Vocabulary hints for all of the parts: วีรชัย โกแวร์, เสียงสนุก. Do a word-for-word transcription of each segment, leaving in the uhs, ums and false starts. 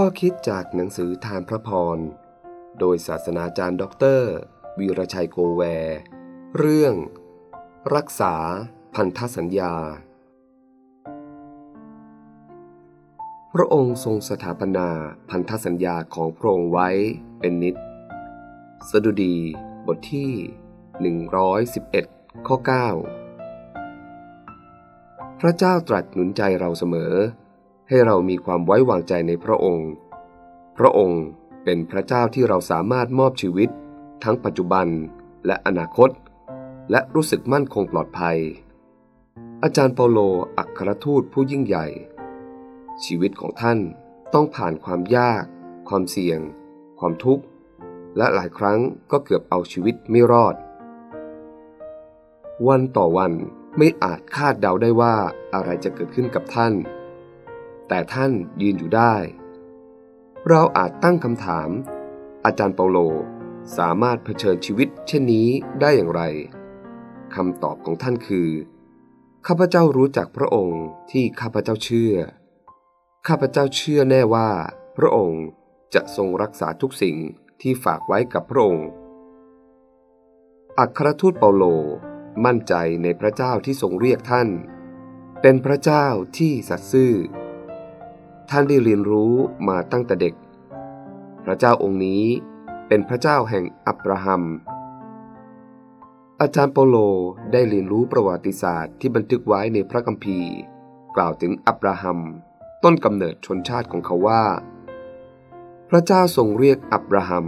ข้อคิดจากหนังสือทานพระพรโดยศาสนาจารย์ด็อกเตอร์วีรชัยโกแวร์เรื่องรักษาพันธสัญญาพระองค์ทรงสถาปนาพันธสัญญาของพระองค์ไว้เป็นนิจสดุดีบทที่หนึ่งร้อยสิบเอ็ดข้อเก้าพระเจ้าตรัสหนุนใจเราเสมอให้เรามีความไว้วางใจในพระองค์พระองค์เป็นพระเจ้าที่เราสามารถมอบชีวิตทั้งปัจจุบันและอนาคตและรู้สึกมั่นคงปลอดภัยอาจารย์เปาโลอัครทูตผู้ยิ่งใหญ่ชีวิตของท่านต้องผ่านความยากความเสี่ยงความทุกข์และหลายครั้งก็เกือบเอาชีวิตไม่รอดวันต่อวันไม่อาจคาดเดาได้ว่าอะไรจะเกิดขึ้นกับท่านแต่ท่านยืนอยู่ได้เราอาจตั้งคำถามอาจารย์เปาโลสามารถเผชิญชีวิตเช่นนี้ได้อย่างไรคำตอบของท่านคือข้าพเจ้ารู้จักพระองค์ที่ข้าพเจ้าเชื่อข้าพเจ้าเชื่อแน่ว่าพระองค์จะทรงรักษาทุกสิ่งที่ฝากไว้กับพระองค์อัครทูตเปาโลมั่นใจในพระเจ้าที่ทรงเรียกท่านเป็นพระเจ้าที่สัตย์ซื่อท่านได้เรียนรู้มาตั้งแต่เด็กพระเจ้าองค์นี้เป็นพระเจ้าแห่งอับราฮัมอาจารย์เปาโลได้เรียนรู้ประวัติศาสตร์ที่บันทึกไว้ในพระคัมภีร์กล่าวถึงอับราฮัมต้นกำเนิดชนชาติของเขาว่าพระเจ้าทรงเรียกอับราฮัม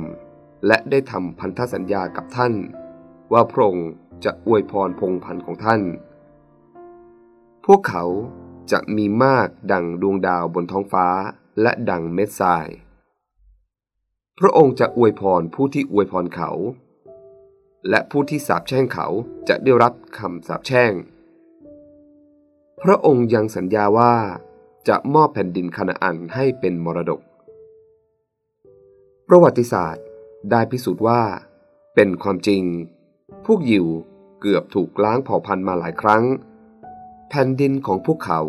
และได้ทำพันธสัญญากับท่านว่าพระองค์จะอวยพรพงศ์พันธุ์ของท่านพวกเขาจะมีมากดังดวงดาวบนท้องฟ้าและดังเม็ดทรายพระองค์จะอวยพรผู้ที่อวยพรเขาและผู้ที่สาปแช่งเขาจะได้รับคำสาปแช่งพระองค์ยังสัญญาว่าจะมอบแผ่นดินคานาอันให้เป็นมรดกประวัติศาสตร์ได้พิสูจน์ว่าเป็นความจริงพวกยิวเกือบถูกล้างเผ่าพันธุ์มาหลายครั้งแผ่นดินของพวกเขา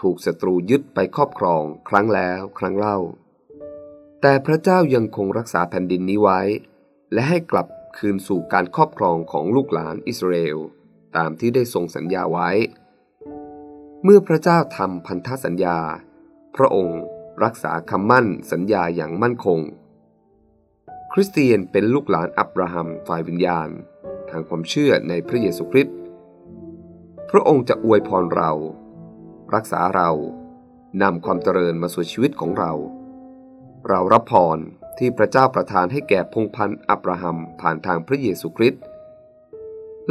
ถูกศัตรูยึดไปครอบครองครั้งแล้วครั้งเล่าแต่พระเจ้ายังคงรักษาแผ่นดินนี้ไว้และให้กลับคืนสู่การครอบครองของลูกหลานอิสราเอลตามที่ได้ทรงสัญญาไว้เมื่อพระเจ้าทำพันธสัญญาพระองค์รักษาคำมั่นสัญญาอย่างมั่นคงคริสเตียนเป็นลูกหลานอับราฮัมฝ่ายวิญญาณทางความเชื่อในพระเยซูคริสต์พระองค์จะอวยพรเรารักษาเรานำความเจริญมาสู่ชีวิตของเราเรารับพรที่พระเจ้าประทานให้แก่พงศ์พันธุ์อับราฮัมผ่านทางพระเยซูคริสต์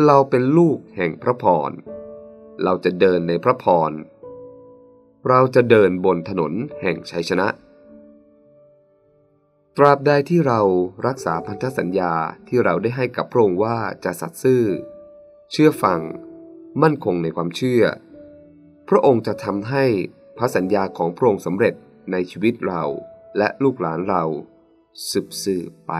เราเป็นลูกแห่งพระพรเราจะเดินในพระพรเราจะเดินบนถนนแห่งชัยชนะตราบใดที่เรารักษาพันธสัญญาที่เราได้ให้กับพระองค์ว่าจะสัตย์ซื่อเชื่อฟังมั่นคงในความเชื่อพระองค์จะทำให้พระสัญญาของพระองค์สำเร็จในชีวิตเราและลูกหลานเราสืบๆไป